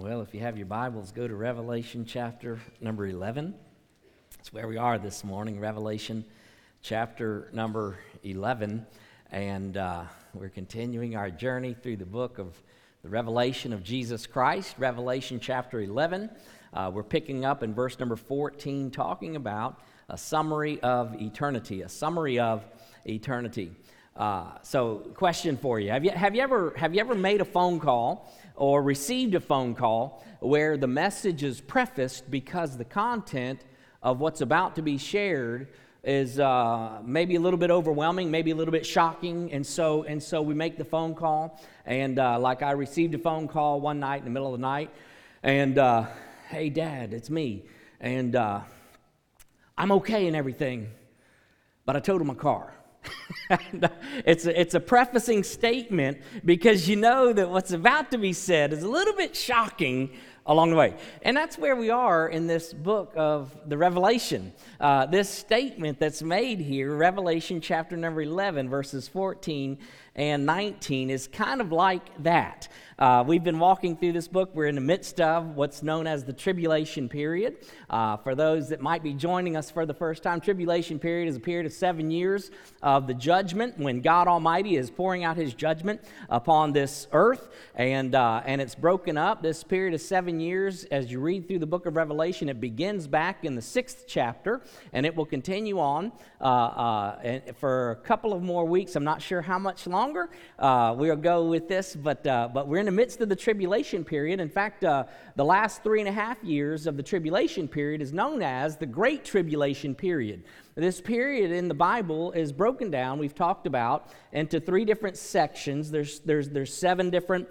Well, if you have your Bibles, go to Revelation chapter number 11. That's where we are this morning, Revelation chapter number 11. And we're continuing our journey through the book of the Revelation of Jesus Christ, Revelation chapter 11. We're picking up in verse number 14, talking about a summary of eternity, a summary of eternity. So, question for you. Have you ever made a phone call or received a phone call where the message is prefaced because the content of what's about to be shared is maybe a little bit overwhelming, maybe a little bit shocking, and so we make the phone call, and like I received a phone call one night in the middle of the night, and hey, Dad, it's me, and I'm okay and everything, but I totaled my car. It's a prefacing statement because you know that what's about to be said is a little bit shocking along the way. And that's where we are in this book of the Revelation. This statement that's made here, Revelation chapter number 11, verses 14 and 19, is kind of like that. We've been walking through this book. We're in the midst of what's known as the tribulation period. For those that might be joining us for the first time, tribulation period is a period of 7 years of the judgment when God Almighty is pouring out his judgment upon this earth, and it's broken up. This period of 7 years, as you read through the book of Revelation, it begins back in the 6th chapter, and it will continue on for a couple of more weeks. I'm not sure how much longer we'll go with this, but we're in the midst of the tribulation period. In fact, the last 3.5 years of the tribulation period is known as the Great Tribulation Period. This period in the Bible is broken down, we've talked about, into three different sections. There's 7 different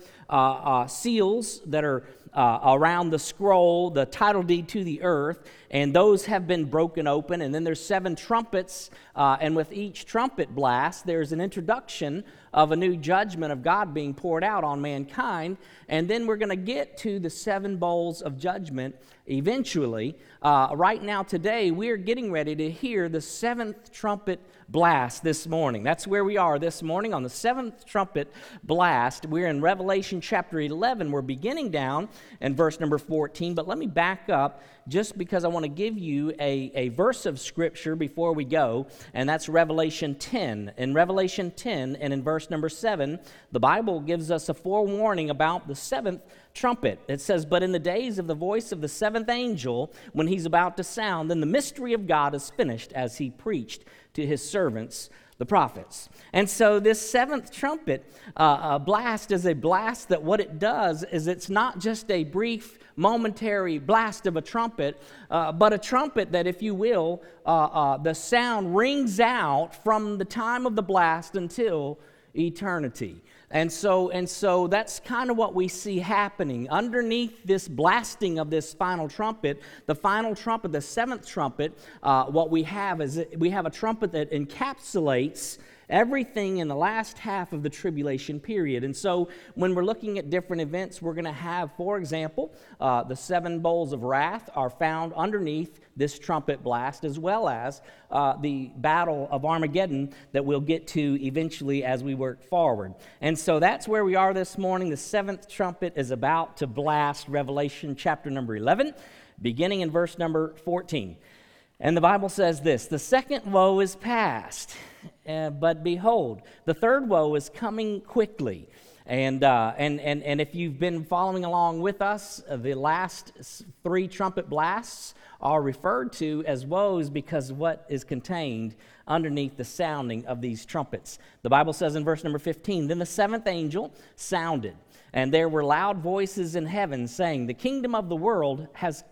seals that are around the scroll, the title deed to the earth, and those have been broken open. And then there's 7 trumpets, and with each trumpet blast, there's an introduction of a new judgment of God being poured out on mankind. And then we're going to get to the 7 bowls of judgment eventually. Right now, today, we're getting ready to hear the 7th trumpet blast this morning. That's where we are this morning, on the 7th trumpet blast. We're in Revelation chapter 11. We're beginning down in verse number 14, but let me back up just because I want to give you a verse of Scripture before we go, and that's Revelation 10. In Revelation 10 and in verse number 7, the Bible gives us a forewarning about the 7th trumpet. It says, "But in the days of the voice of the 7th angel, when he's about to sound, then the mystery of God is finished, as he preached to his servants, the prophets." And so this 7th trumpet blast is a blast that what it does is it's not just a brief, momentary blast of a trumpet, but a trumpet that, if you will, the sound rings out from the time of the blast until eternity. And so that's kind of what we see happening. Underneath this blasting of this final trumpet, the final trumpet, the 7th trumpet, what we have is we have a trumpet that encapsulates everything in the last half of the tribulation period. And so when we're looking at different events, we're going to have, for example, the 7 bowls of wrath are found underneath this trumpet blast, as well as the battle of Armageddon that we'll get to eventually as we work forward. And so that's where we are this morning. The 7th trumpet is about to blast. Revelation chapter number 11, beginning in verse number 14. And the Bible says this, "The second woe is past, but behold, the third woe is coming quickly." And if you've been following along with us, the last 3 trumpet blasts are referred to as woes because of what is contained underneath the sounding of these trumpets. The Bible says in verse number 15, "Then the 7th angel sounded, and there were loud voices in heaven saying, 'The kingdom of the world has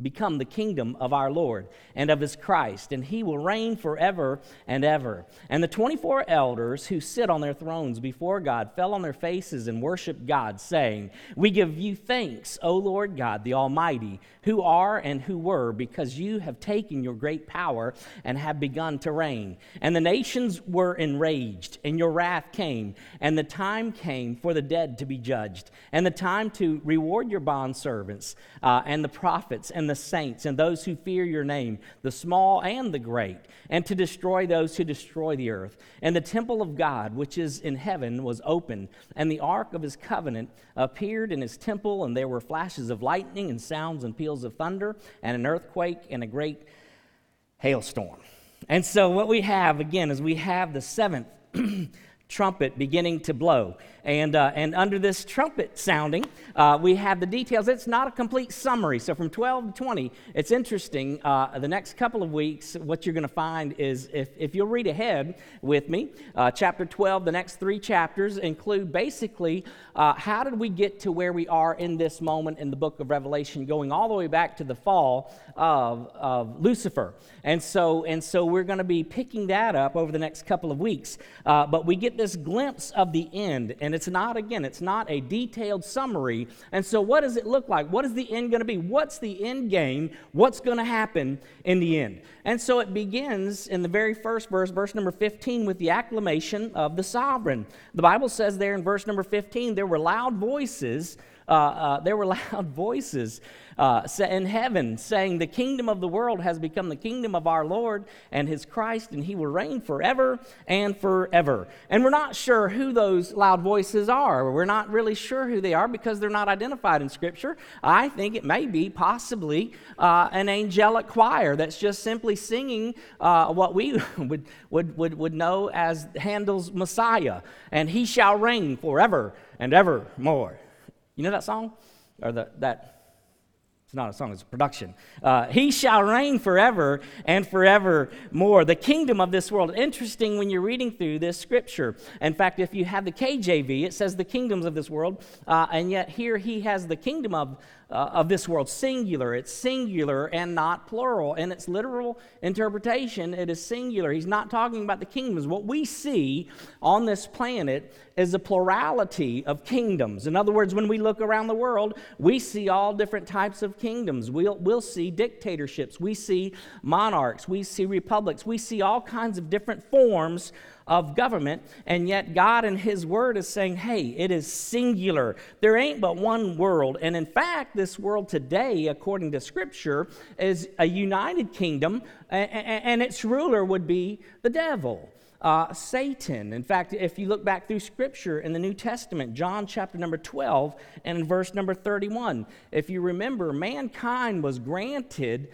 become the kingdom of our Lord and of his Christ, and he will reign forever and ever.' And the 24 elders who sit on their thrones before God fell on their faces and worshiped God, saying, 'We give you thanks, O Lord God, the Almighty, who are and who were, because you have taken your great power and have begun to reign. And the nations were enraged, and your wrath came, and the time came for the dead to be judged, and the time to reward your bondservants and the prophets and the the saints and those who fear your name, the small and the great, and to destroy those who destroy the earth. And the temple of God, which is in heaven, was opened, and the ark of his covenant appeared in his temple, and there were flashes of lightning and sounds and peals of thunder and an earthquake and a great hailstorm. And so what we have, again, is we have the seventh trumpet beginning to blow. And under this trumpet sounding, we have the details. It's not a complete summary. So from 12 to 20, it's interesting. The next couple of weeks, what you're going to find is, if you'll read ahead with me, chapter 12, the next three chapters include basically how did we get to where we are in this moment in the book of Revelation, going all the way back to the fall of Lucifer. And so we're going to be picking that up over the next couple of weeks. But we get this glimpse of the end. And it's not, again, it's not a detailed summary. And so what does it look like? What is the end going to be? What's the end game? What's going to happen in the end? And so it begins in the very first verse, verse number 15, with the acclamation of the sovereign. The Bible says there in verse number 15, there were loud voices. In heaven saying, the kingdom of the world has become the kingdom of our Lord and his Christ, and he will reign forever and forever. And we're not sure who those loud voices are. We're not really sure who they are because they're not identified in Scripture. I think it may be possibly an angelic choir that's just simply singing what we would know as Handel's Messiah, and he shall reign forever and evermore. You know that song? Or that it's not a song, it's a production. He shall reign forever and forevermore. The kingdom of this world. Interesting when you're reading through this scripture. In fact, if you have the KJV, it says the kingdoms of this world. And yet here he has the kingdom of this world, singular. It's singular and not plural. In its literal interpretation, it is singular. He's not talking about the kingdoms. What we see on this planet is a plurality of kingdoms. In other words, when we look around the world, we see all different types of kingdoms. We'll see dictatorships. We see monarchs. We see republics. We see all kinds of different forms of government, and yet God in his word is saying, hey, it is singular. There ain't but one world. And in fact, this world today, according to Scripture, is a united kingdom, and its ruler would be the devil, Satan. In fact, if you look back through Scripture in the New Testament, John chapter number 12 and in verse number 31, if you remember, mankind was granted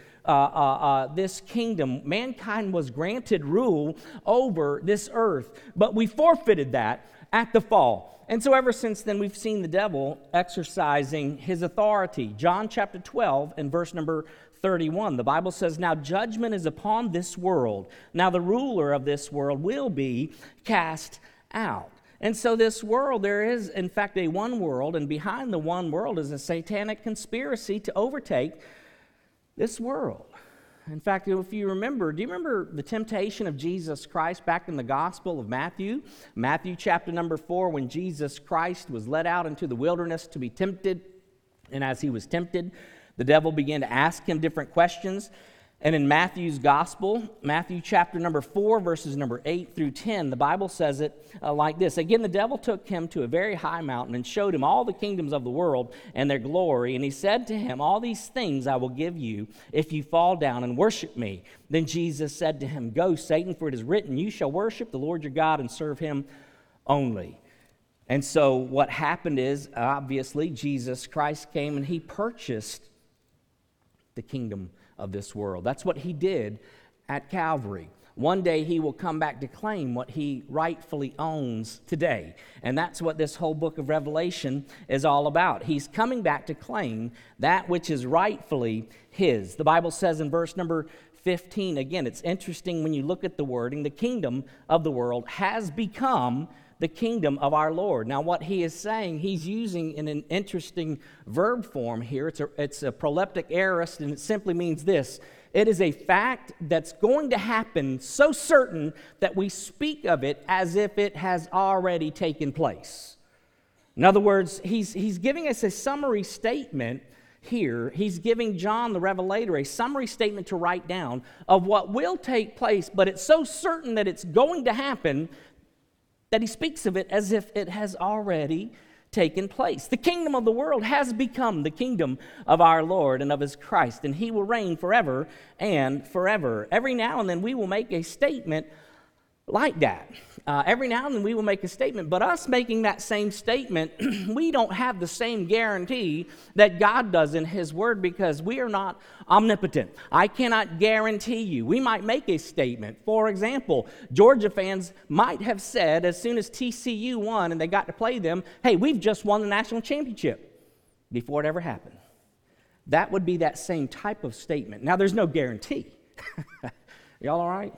this kingdom. Mankind was granted rule over this earth, but we forfeited that at the fall. And so ever since then, we've seen the devil exercising his authority. John chapter 12 and verse number 31, the Bible says, now judgment is upon this world. Now the ruler of this world will be cast out. And so this world, there is, in fact, a one world, and behind the one world is a satanic conspiracy to overtake this world. In fact, if you remember, do you remember the temptation of Jesus Christ back in the Gospel of Matthew? Matthew chapter number 4, when Jesus Christ was led out into the wilderness to be tempted, and as he was tempted, the devil began to ask him different questions. And in Matthew's Gospel, Matthew chapter number 4, verses number 8 through 10, the Bible says it like this. Again, the devil took him to a very high mountain and showed him all the kingdoms of the world and their glory. And he said to him, all these things I will give you if you fall down and worship me. Then Jesus said to him, go, Satan, for it is written, you shall worship the Lord your God and serve him only. And so what happened is, obviously, Jesus Christ came and he purchased the kingdom of this world. That's what he did at Calvary. One day he will come back to claim what he rightfully owns today. And that's what this whole book of Revelation is all about. He's coming back to claim that which is rightfully his. The Bible says in verse number 15, again, it's interesting when you look at the wording, the kingdom of the world has become the kingdom of our Lord. Now, what he is saying, he's using in an interesting verb form here. It's a proleptic aorist, and it simply means this. It is a fact that's going to happen so certain that we speak of it as if it has already taken place. In other words, he's giving us a summary statement here. He's giving John the Revelator a summary statement to write down of what will take place, but it's so certain that it's going to happen that he speaks of it as if it has already taken place. The kingdom of the world has become the kingdom of our Lord and of his Christ, and he will reign forever and forever. Every now and then we will make a statement like that. Every now and then we will make a statement, but us making that same statement, we don't have the same guarantee that God does in his word, because we are not omnipotent. I cannot guarantee you. We might make a statement. For example, Georgia fans might have said as soon as TCU won and they got to play them, hey, we've just won the national championship, before it ever happened. That would be that same type of statement. Now, there's no guarantee. Y'all all right?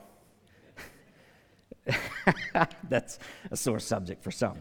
That's a sore subject for some.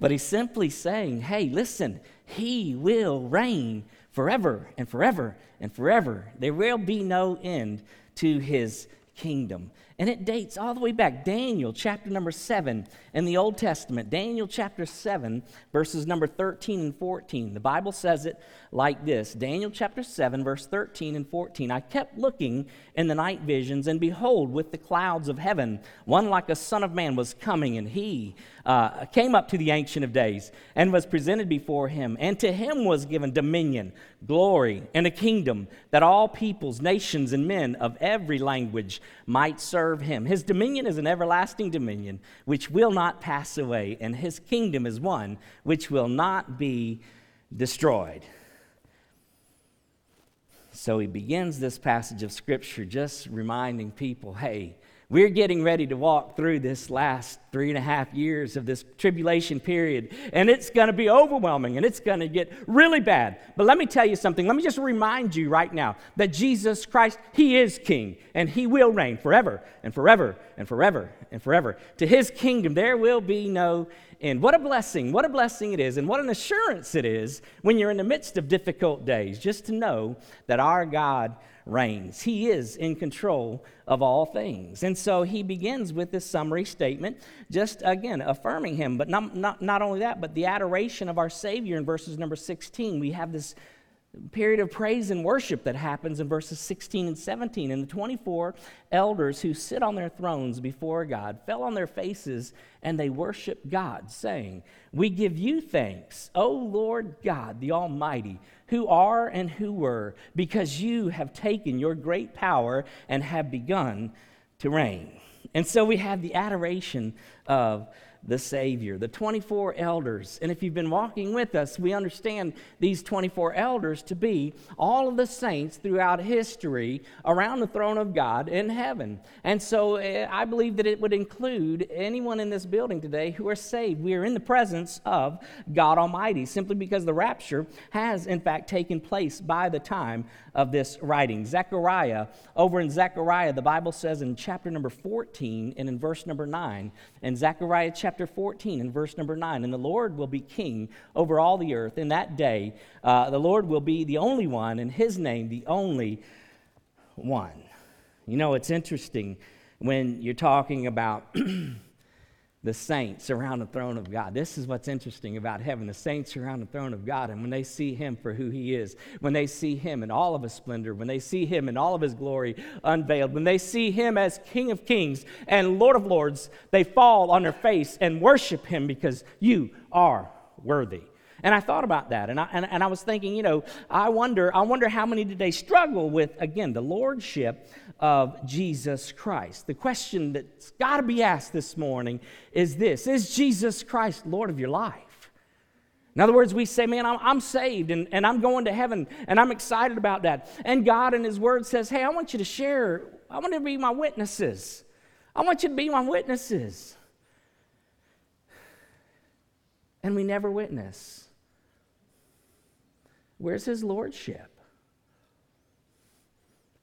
But he's simply saying, hey, listen, he will reign forever and forever and forever. There will be no end to his kingdom. And it dates all the way back. Daniel chapter number 7 in the Old Testament. Daniel chapter 7 verses number 13 and 14. The Bible says it like this. Daniel chapter 7 verse 13 and 14. I kept looking in the night visions, and behold, with the clouds of heaven, one like a son of man was coming, and he came up to the Ancient of Days and was presented before him. And to him was given dominion, glory, and a kingdom, that all peoples, nations, and men of every language might serve him. His dominion is an everlasting dominion which will not pass away, and his kingdom is one which will not be destroyed. So he begins this passage of Scripture just reminding people, hey, we're getting ready to walk through this last 3.5 years of this tribulation period, and it's going to be overwhelming, and it's going to get really bad. But let me tell you something. Let me just remind you right now that Jesus Christ, he is king, and he will reign forever and forever and forever and forever. To his kingdom, there will be no end. What a blessing it is, and what an assurance it is when you're in the midst of difficult days, just to know that our God reigns. He is in control of all things. And so he begins with this summary statement, just again affirming him. But not only that, but the adoration of our Savior in verses number 16. We have this period of praise and worship that happens in verses 16 and 17. And the 24 elders who sit on their thrones before God fell on their faces, and they worship God, saying, "We give you thanks, O Lord God, the Almighty, who are and who were, because you have taken your great power and have begun to reign." And so we have the adoration of the Savior, the 24 elders. And if you've been walking with us, we understand these 24 elders to be all of the saints throughout history around the throne of God in heaven. And so I believe that it would include anyone in this building today who are saved. We are in the presence of God Almighty, simply because the rapture has, in fact, taken place by the time of this writing. Zechariah, over in Zechariah, the Bible says in chapter number 14 and in verse number 9, in Zechariah chapter 14 and verse number 9, "And the Lord will be king over all the earth. In that day, the Lord will be the only one, and his name the only one." You know, it's interesting when you're talking about the saints around the throne of God. This is what's interesting about heaven. The saints around the throne of God, and when they see him for who he is, when they see him in all of his splendor, when they see him in all of his glory unveiled, when they see him as King of Kings and Lord of Lords, they fall on their face and worship him, because you are worthy. And I thought about that, and I was thinking, you know, I wonder how many today struggle with, again, the lordship of Jesus Christ. The question that's got to be asked this morning is this: is Jesus Christ Lord of your life? In other words, we say, man, I'm saved, and I'm going to heaven, and I'm excited about that. And God in his word says, hey, I want you to share. I want you to be my witnesses. I want you to be my witnesses. And we never witness. Where's his lordship?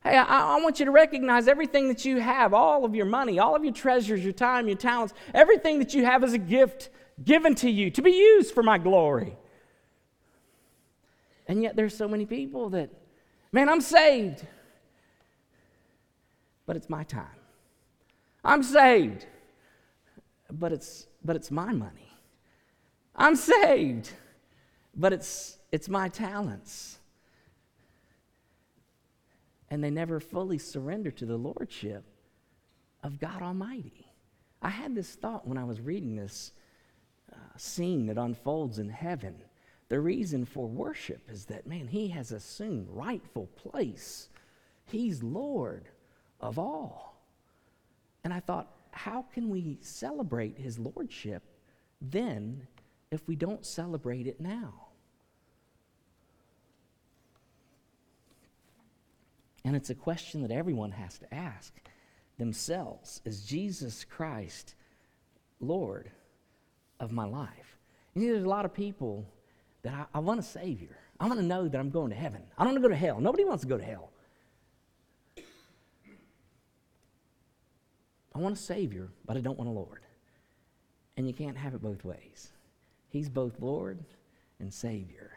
Hey, I want you to recognize everything that you have, all of your money, all of your treasures, your time, your talents, everything that you have is a gift given to you to be used for my glory. And yet there's so many people that, man, I'm saved, but it's my time. I'm saved, but it's my money. I'm saved, but it's my talents. And they never fully surrender to the lordship of God Almighty. I had this thought when I was reading this scene that unfolds in heaven, the reason for worship is that, man, he has assumed rightful place. He's Lord of all. And I thought, how can we celebrate his lordship then if we don't celebrate it now? And it's a question that everyone has to ask themselves. Is Jesus Christ Lord of my life? You know, there's a lot of people that I want a Savior. I want to know that I'm going to heaven. I don't want to go to hell. Nobody wants to go to hell. I want a Savior, but I don't want a Lord. And you can't have it both ways. He's both Lord and Savior.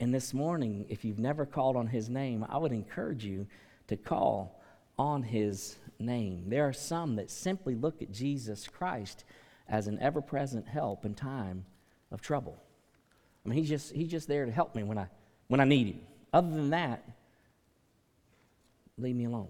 And this morning, if you've never called on his name, I would encourage you to call on his name. There are some that simply look at Jesus Christ as an ever-present help in time of trouble. I mean, he's just there to help me when I need him. Other than that, leave me alone.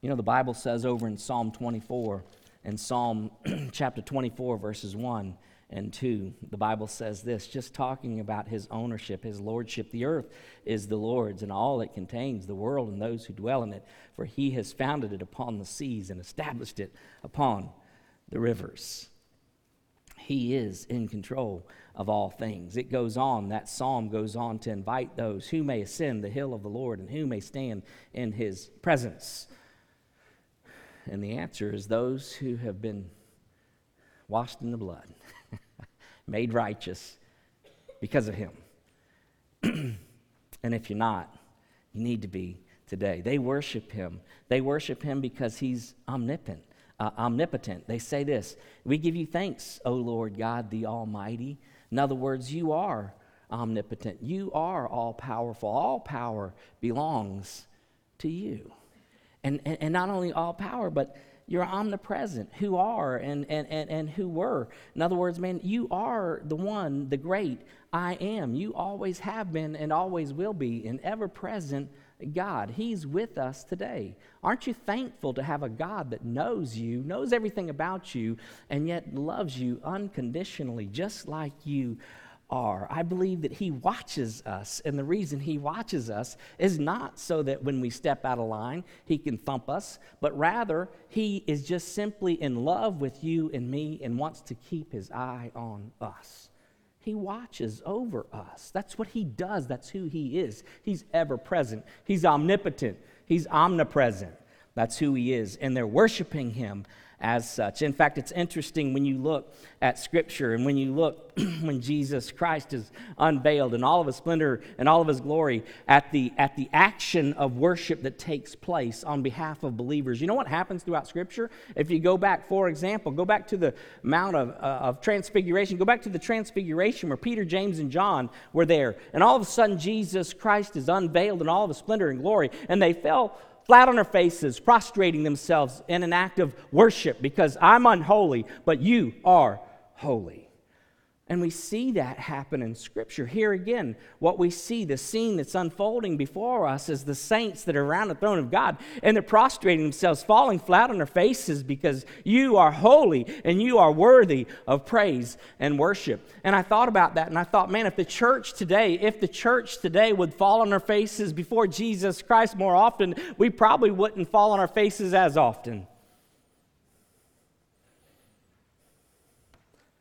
You know, the Bible says over in Psalm 24 and Psalm chapter 24, verses 1 and 2, the Bible says this, just talking about his ownership, his lordship. The earth is the Lord's and all it contains, the world and those who dwell in it, for he has founded it upon the seas and established it upon the rivers. He is in control of all things. It goes on, that psalm goes on to invite those who may ascend the hill of the Lord and who may stand in his presence. And the answer is those who have been washed in the blood, made righteous because of him. And if you're not, you need to be today. They worship him. They worship him because he's omnipotent. They say this, we give you thanks, O Lord God the Almighty. In other words, you are omnipotent. You are all-powerful. All power belongs to you. And not only all power, but you're omnipresent, who are and who were. In other words, man, you are the one, the great I am. You always have been and always will be an ever-present God. He's with us today. Aren't you thankful to have a God that knows you, knows everything about you, and yet loves you unconditionally just like you are? I believe that he watches us, and the reason he watches us is not so that when we step out of line, he can thump us, but rather he is just simply in love with you and me and wants to keep his eye on us. He watches over us. That's what he does. That's who he is. He's ever-present. He's omnipotent. He's omnipresent. That's who he is, and they're worshiping him as such. In fact, it's interesting when you look at Scripture and when you look when Jesus Christ is unveiled in all of his splendor and all of his glory at the action of worship that takes place on behalf of believers. You know what happens throughout Scripture? If you go back, for example, go back to the Mount of Transfiguration, go back to the Transfiguration where Peter, James, and John were there, and all of a sudden Jesus Christ is unveiled in all of his splendor and glory, and they fell flat on their faces, prostrating themselves in an act of worship because I'm unholy, but you are holy. And we see that happen in Scripture. Here again, what we see, the scene that's unfolding before us is the saints that are around the throne of God, and they're prostrating themselves, falling flat on their faces because you are holy and you are worthy of praise and worship. And I thought about that, and I thought, man, if the church today would fall on their faces before Jesus Christ more often, we probably wouldn't fall on our faces as often.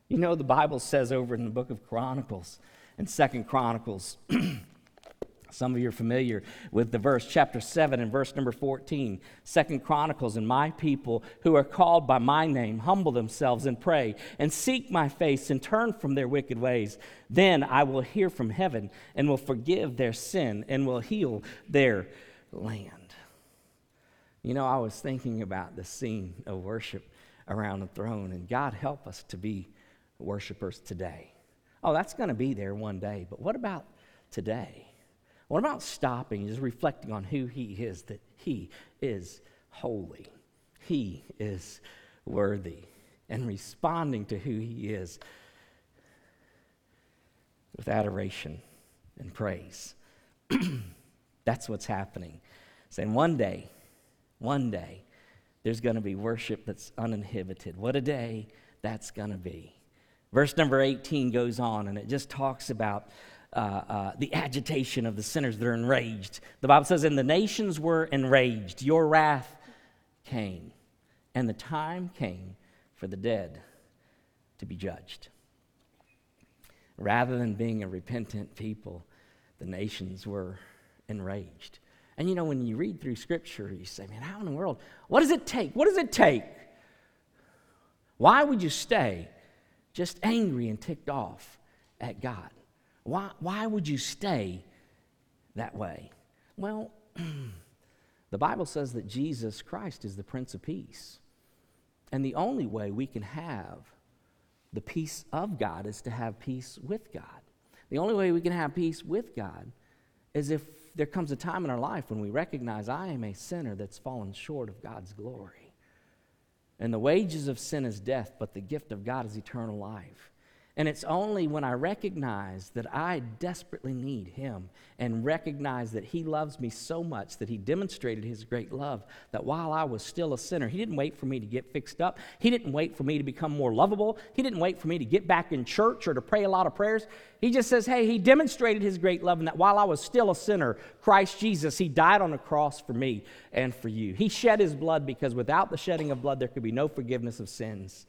You know, the Bible says over in the book of Chronicles, in 2 Chronicles, some of you are familiar with the verse, chapter 7 and verse number 14. 2 Chronicles, and my people who are called by my name humble themselves and pray and seek my face and turn from their wicked ways. Then I will hear from heaven and will forgive their sin and will heal their land. You know, I was thinking about the scene of worship around the throne, and God help us to be worshipers today. Oh, that's going to be there one day, but what about today? What about stopping and just reflecting on who he is, that he is holy, he is worthy, and responding to who he is with adoration and praise? That's what's happening. Saying one day, there's going to be worship that's uninhibited. What a day that's going to be. Verse number 18 goes on, and it just talks about the agitation of the sinners that are enraged. The Bible says, and the nations were enraged. Your wrath came, and the time came for the dead to be judged. Rather than being a repentant people, the nations were enraged. And you know, when you read through Scripture, you say, man, how in the world? What does it take? What does it take? Why would you stay just angry and ticked off at God? Why would you stay that way? Well, the Bible says that Jesus Christ is the Prince of Peace. And the only way we can have the peace of God is to have peace with God. The only way we can have peace with God is if there comes a time in our life when we recognize I am a sinner that's fallen short of God's glory. And the wages of sin is death, but the gift of God is eternal life. And it's only when I recognize that I desperately need Him and recognize that He loves me so much that He demonstrated His great love, that while I was still a sinner, He didn't wait for me to get fixed up. He didn't wait for me to become more lovable. He didn't wait for me to get back in church or to pray a lot of prayers. He just says, hey, He demonstrated His great love, and that while I was still a sinner, Christ Jesus, He died on the cross for me and for you. He shed His blood, because without the shedding of blood, there could be no forgiveness of sins.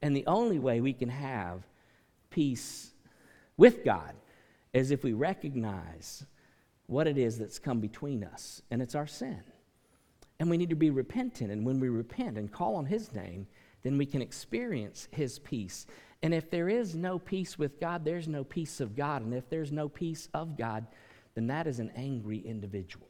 And the only way we can have peace with God is if we recognize what it is that's come between us, and it's our sin. And we need to be repentant, and when we repent and call on His name, then we can experience His peace. And if there is no peace with God, there's no peace of God. And if there's no peace of God, then that is an angry individual.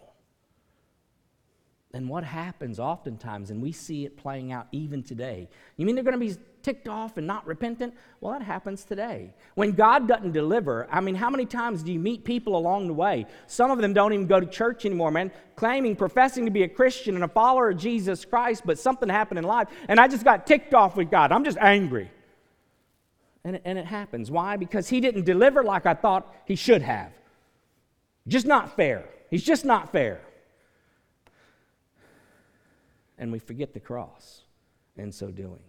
And what happens oftentimes, and we see it playing out even today, you mean they're going to be ticked off and not repentant? Well, that happens today. When God doesn't deliver, I mean, how many times do you meet people along the way? Some of them don't even go to church anymore, man, professing to be a Christian and a follower of Jesus Christ, but something happened in life, and I just got ticked off with God. I'm just angry. And it happens. Why? Because He didn't deliver like I thought He should have. Just not fair. He's just not fair. And we forget the cross in so doing.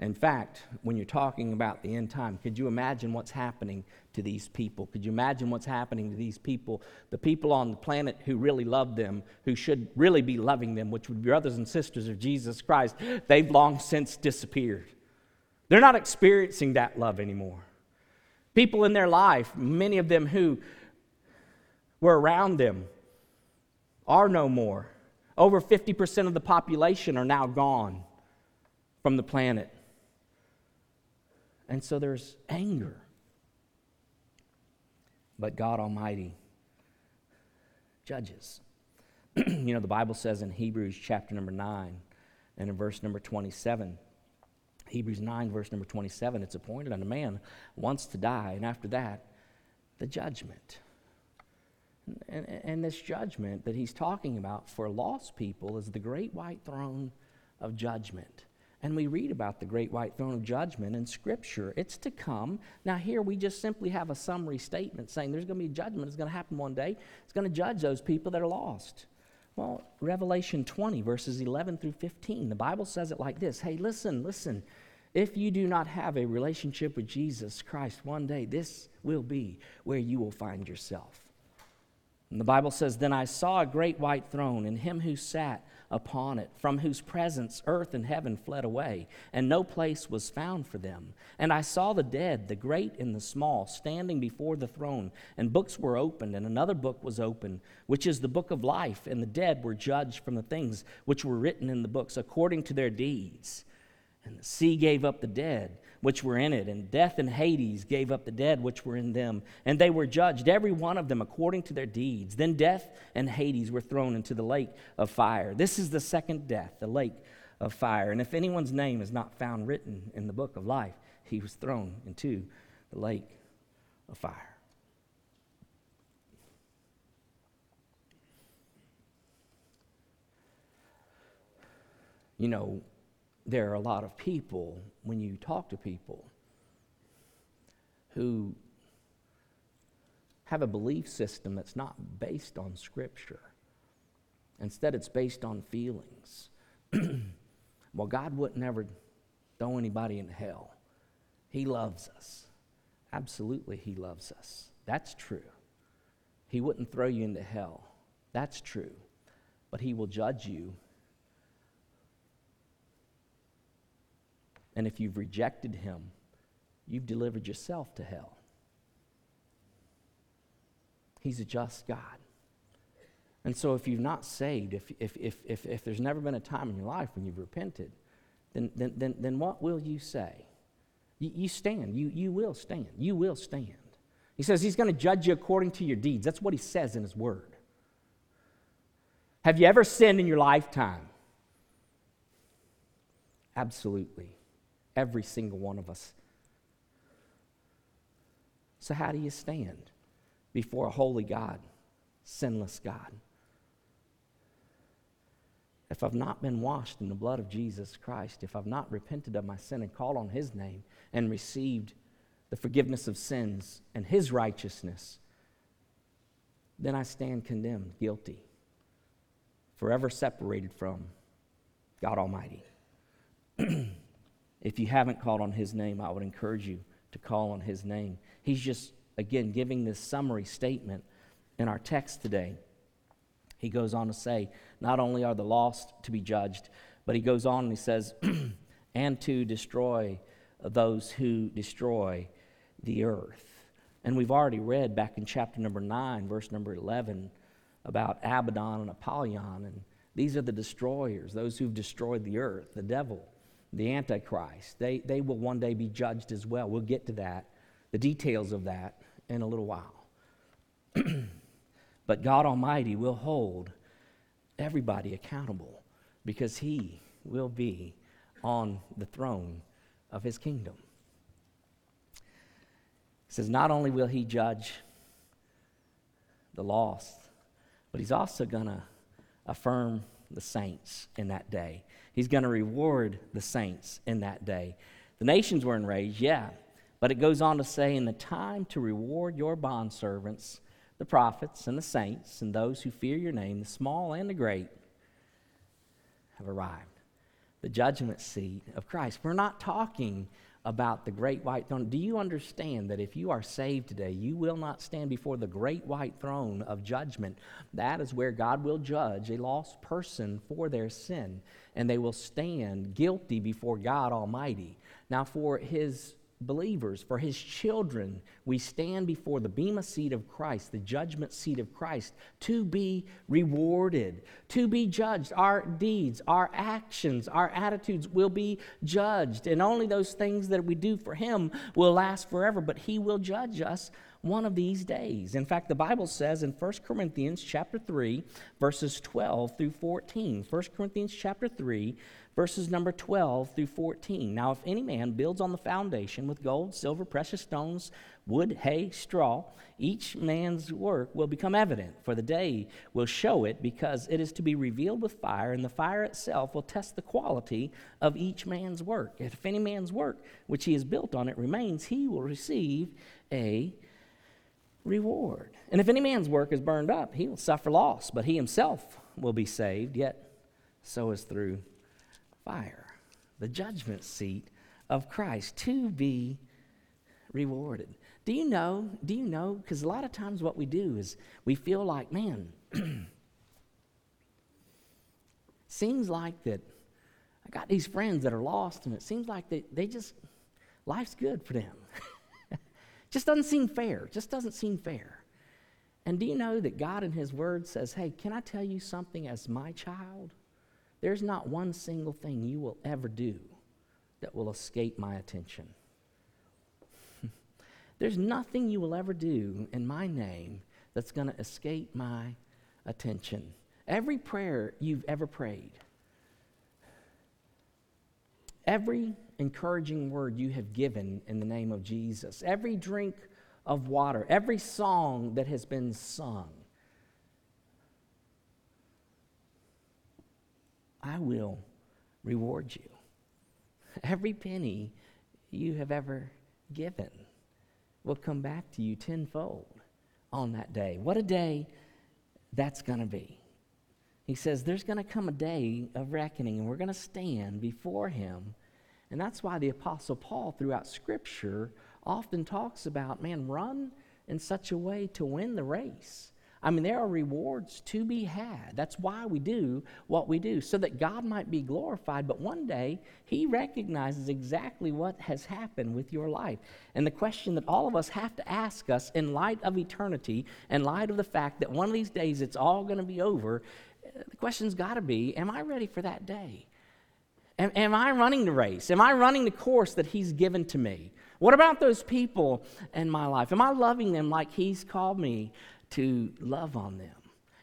In fact, when you're talking about the end time, could you imagine what's happening to these people? Could you imagine what's happening to these people, the people on the planet who really love them, who should really be loving them, which would be brothers and sisters of Jesus Christ? They've long since disappeared. They're not experiencing that love anymore. People in their life, many of them who were around them, are no more. Over 50% of the population are now gone from the planet. And so there's anger. But God Almighty judges. You know, the Bible says in Hebrews chapter number 9 and in verse number 27, Hebrews 9 verse number 27, it's appointed unto man once to die, and after that, the judgment. And this judgment that He's talking about for lost people is the great white throne of judgment. And we read about the great white throne of judgment in Scripture. It's to come. Now here we just simply have a summary statement saying there's going to be a judgment. It's going to happen one day. It's going to judge those people that are lost. Well, Revelation 20 verses 11 through 15, the Bible says it like this. Hey, listen. If you do not have a relationship with Jesus Christ, one day this will be where you will find yourself. And the Bible says, then I saw a great white throne, and Him who sat upon it, from whose presence earth and heaven fled away, and no place was found for them. And I saw the dead, the great and the small, standing before the throne, and books were opened, and another book was opened, which is the book of life, and the dead were judged from the things which were written in the books according to their deeds. And the sea gave up the dead which were in it, and death and Hades gave up the dead which were in them, and they were judged, every one of them, according to their deeds. Then death and Hades were thrown into the lake of fire. This is the second death, the lake of fire. And if anyone's name is not found written in the book of life, he was thrown into the lake of fire. You know, there are a lot of people, when you talk to people, who have a belief system that's not based on Scripture. Instead, it's based on feelings. Well, God would never, throw anybody in hell. He loves us. Absolutely, he loves us. That's true. He wouldn't throw you into hell. That's true. But he will judge you. And if you've rejected him, you've delivered yourself to hell. He's a just God. And so if you've not saved, if there's never been a time in your life when you've repented, then what will you say? You stand. You will stand. You will stand. He says he's going to judge you according to your deeds. That's what he says in his word. Have you ever sinned in your lifetime? Absolutely. Every single one of us. So how do you stand before a holy God, sinless God? If I've not been washed in the blood of Jesus Christ, if I've not repented of my sin and called on his name and received the forgiveness of sins and his righteousness, then I stand condemned, guilty, forever separated from God Almighty. If you haven't called on his name, I would encourage you to call on his name. He's just, again, giving this summary statement in our text today. He goes on to say, not only are the lost to be judged, but he goes on and he says, and to destroy those who destroy the earth. And we've already read back in chapter number 9, verse number 11, about Abaddon and Apollyon. And these are the destroyers, those who've destroyed the earth, the devil, the Antichrist. They will one day be judged as well. We'll get to that, the details of that, in a little while. But God Almighty will hold everybody accountable because he will be on the throne of his kingdom. He says not only will he judge the lost, but he's also going to affirm the saints in that day. He's going to reward the saints in that day. The nations were enraged, yeah, but it goes on to say, in the time to reward your bondservants, the prophets and the saints and those who fear your name, the small and the great, have arrived. The judgment seat of Christ. We're not talking about the great white throne. Do you understand that if you are saved today, you will not stand before the great white throne of judgment? That is where God will judge a lost person for their sin, and they will stand guilty before God Almighty. Now, for his believers, for his children, we stand before the bema seat of Christ, the judgment seat of Christ, to be rewarded, to be judged. Our deeds, our actions, our attitudes will be judged, and only those things that we do for him will last forever, but he will judge us one of these days. In fact, the Bible says in 1 Corinthians chapter 3, verses 12 through 14, 1 Corinthians chapter 3, verses number 12 through 14. Now, if any man builds on the foundation with gold, silver, precious stones, wood, hay, straw, each man's work will become evident, for the day will show it, because it is to be revealed with fire, and the fire itself will test the quality of each man's work. If any man's work which he has built on it remains, he will receive a reward. And if any man's work is burned up, he will suffer loss, but he himself will be saved, yet so is through fire. The judgment seat of Christ, to be rewarded. Do you know, because a lot of times what we do is we feel like, man, seems like that I got these friends that are lost, and it seems like they just, life's good for them. Just doesn't seem fair. Just doesn't seem fair. And do you know that God in his word says, hey, can I tell you something as my child? There's not one single thing you will ever do that will escape my attention. There's nothing you will ever do in my name that's going to escape my attention. Every prayer you've ever prayed, every encouraging word you have given in the name of Jesus, every drink of water, every song that has been sung, I will reward you. Every penny you have ever given will come back to you tenfold on that day. What a day that's going to be. He says there's going to come a day of reckoning, and we're going to stand before him, And that's why the Apostle Paul throughout Scripture often talks about, man, run in such a way to win the race. I mean, there are rewards to be had. That's why we do what we do, so that God might be glorified. But one day, He recognizes exactly what has happened with your life. And the question that all of us have to ask us in light of eternity, in light of the fact that one of these days it's all going to be over, the question's got to be, am I ready for that day? Am I running the race? Am I running the course that He's given to me? What about those people in my life? Am I loving them like He's called me to love on them?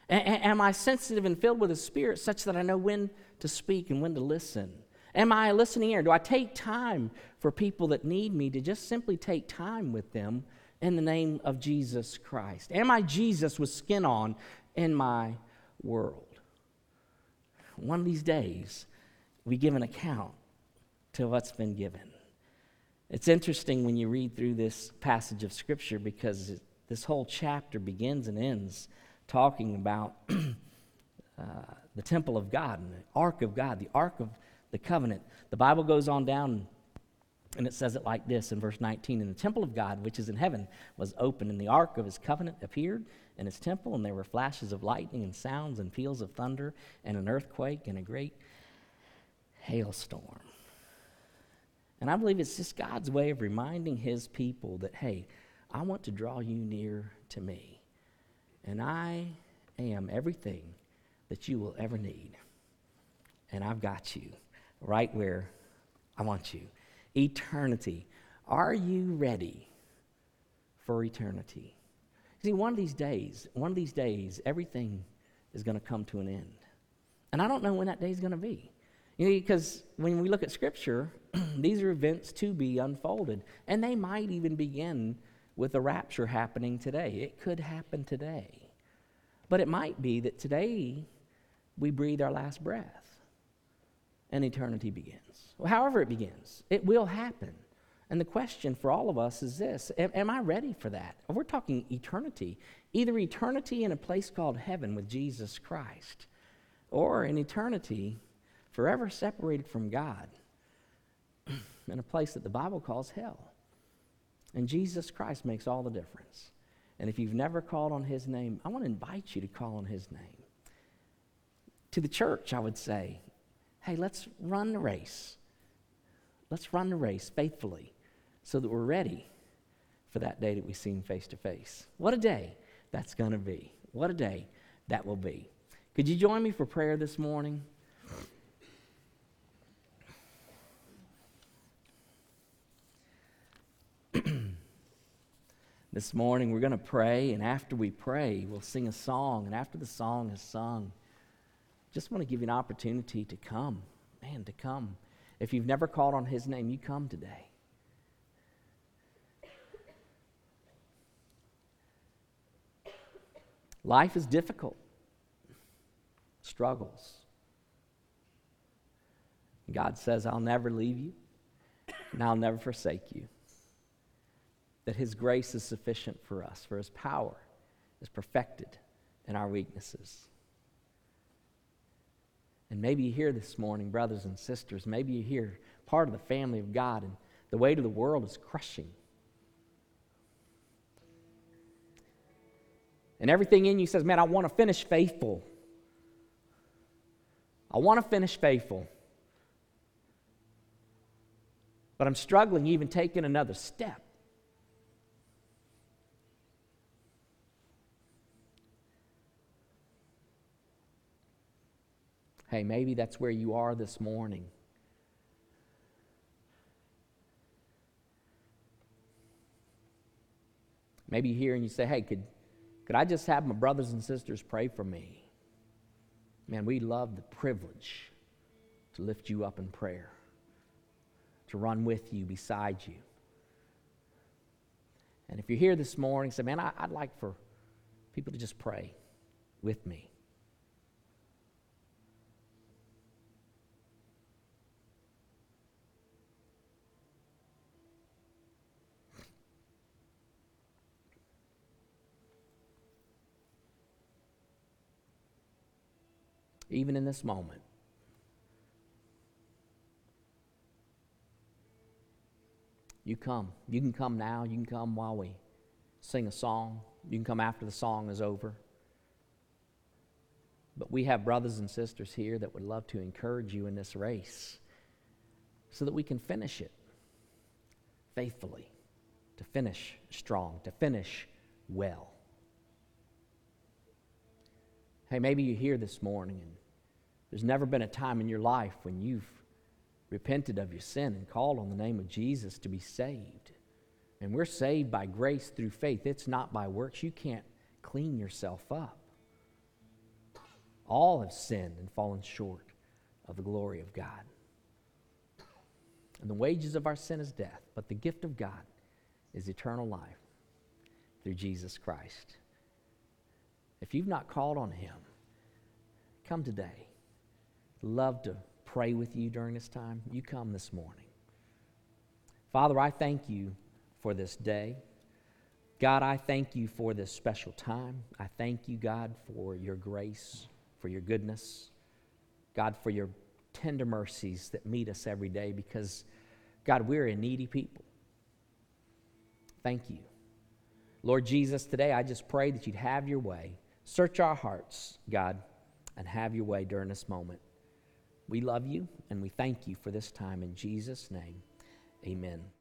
Am I sensitive and filled with the Spirit such that I know when to speak and when to listen? Am I a listening ear? Do I take time for people that need me to just simply take time with them in the name of Jesus Christ? Am I Jesus with skin on in my world? One of these days, we give an account to what's been given. It's interesting when you read through this passage of Scripture, because this whole chapter begins and ends talking about the temple of God and the ark of God, the ark of the covenant. The Bible goes on down and it says it like this in verse 19, "And the temple of God, which is in heaven, was open, and the ark of His covenant appeared in His temple, and there were flashes of lightning and sounds and peals of thunder and an earthquake and a great hailstorm." And I believe it's just God's way of reminding His people that, hey, I want to draw you near to me, and I am everything that you will ever need, and I've got you right where I want you. Eternity. Are you ready for eternity? See, one of these days, everything is going to come to an end, and I don't know when that day is going to be. You know, because when we look at Scripture, these are events to be unfolded. And they might even begin with the rapture happening today. It could happen today. But it might be that today we breathe our last breath and eternity begins. Well, however it begins, it will happen. And the question for all of us is this: am I ready for that? We're talking eternity. Either eternity in a place called heaven with Jesus Christ, or in eternity forever separated from God in a place that the Bible calls hell. And Jesus Christ makes all the difference. And if you've never called on His name, I want to invite you to call on His name. To the church, I would say, hey, let's run the race. Let's run the race faithfully so that we're ready for that day that we see Him face to face. What a day that's going to be. What a day that will be. Could you join me for prayer this morning? This morning we're going to pray, and after we pray, we'll sing a song. And after the song is sung, just want to give you an opportunity to come. Man, to come. If you've never called on His name, you come today. Life is difficult. Struggles. God says, I'll never leave you, and I'll never forsake you. That His grace is sufficient for us, for His power is perfected in our weaknesses. And maybe you're here this morning, brothers and sisters, maybe you're here, part of the family of God, and the weight of the world is crushing. And everything in you says, man, I want to finish faithful. I want to finish faithful. But I'm struggling even taking another step. Hey, maybe that's where you are this morning. Maybe you're here and you say, hey, could I just have my brothers and sisters pray for me? Man, we love the privilege to lift you up in prayer, to run with you, beside you. And if you're here this morning, say, man, I'd like for people to just pray with me. Even in this moment, you come. You can come now. You can come while we sing a song. You can come after the song is over. But we have brothers and sisters here that would love to encourage you in this race so that we can finish it faithfully, to finish strong, to finish well. Hey, maybe you're here this morning and there's never been a time in your life when you've repented of your sin and called on the name of Jesus to be saved. And we're saved by grace through faith. It's not by works. You can't clean yourself up. All have sinned and fallen short of the glory of God. And the wages of our sin is death, but the gift of God is eternal life through Jesus Christ. If you've not called on Him, come today. Love to pray with you during this time. You come this morning. Father, I thank you for this day. God, I thank you for this special time. I thank you, God, for your grace, for your goodness. God, for your tender mercies that meet us every day because, God, we're a needy people. Thank you. Lord Jesus, today I just pray that you'd have your way. Search our hearts, God, and have your way during this moment. We love you, and we thank you for this time. In Jesus' name, amen.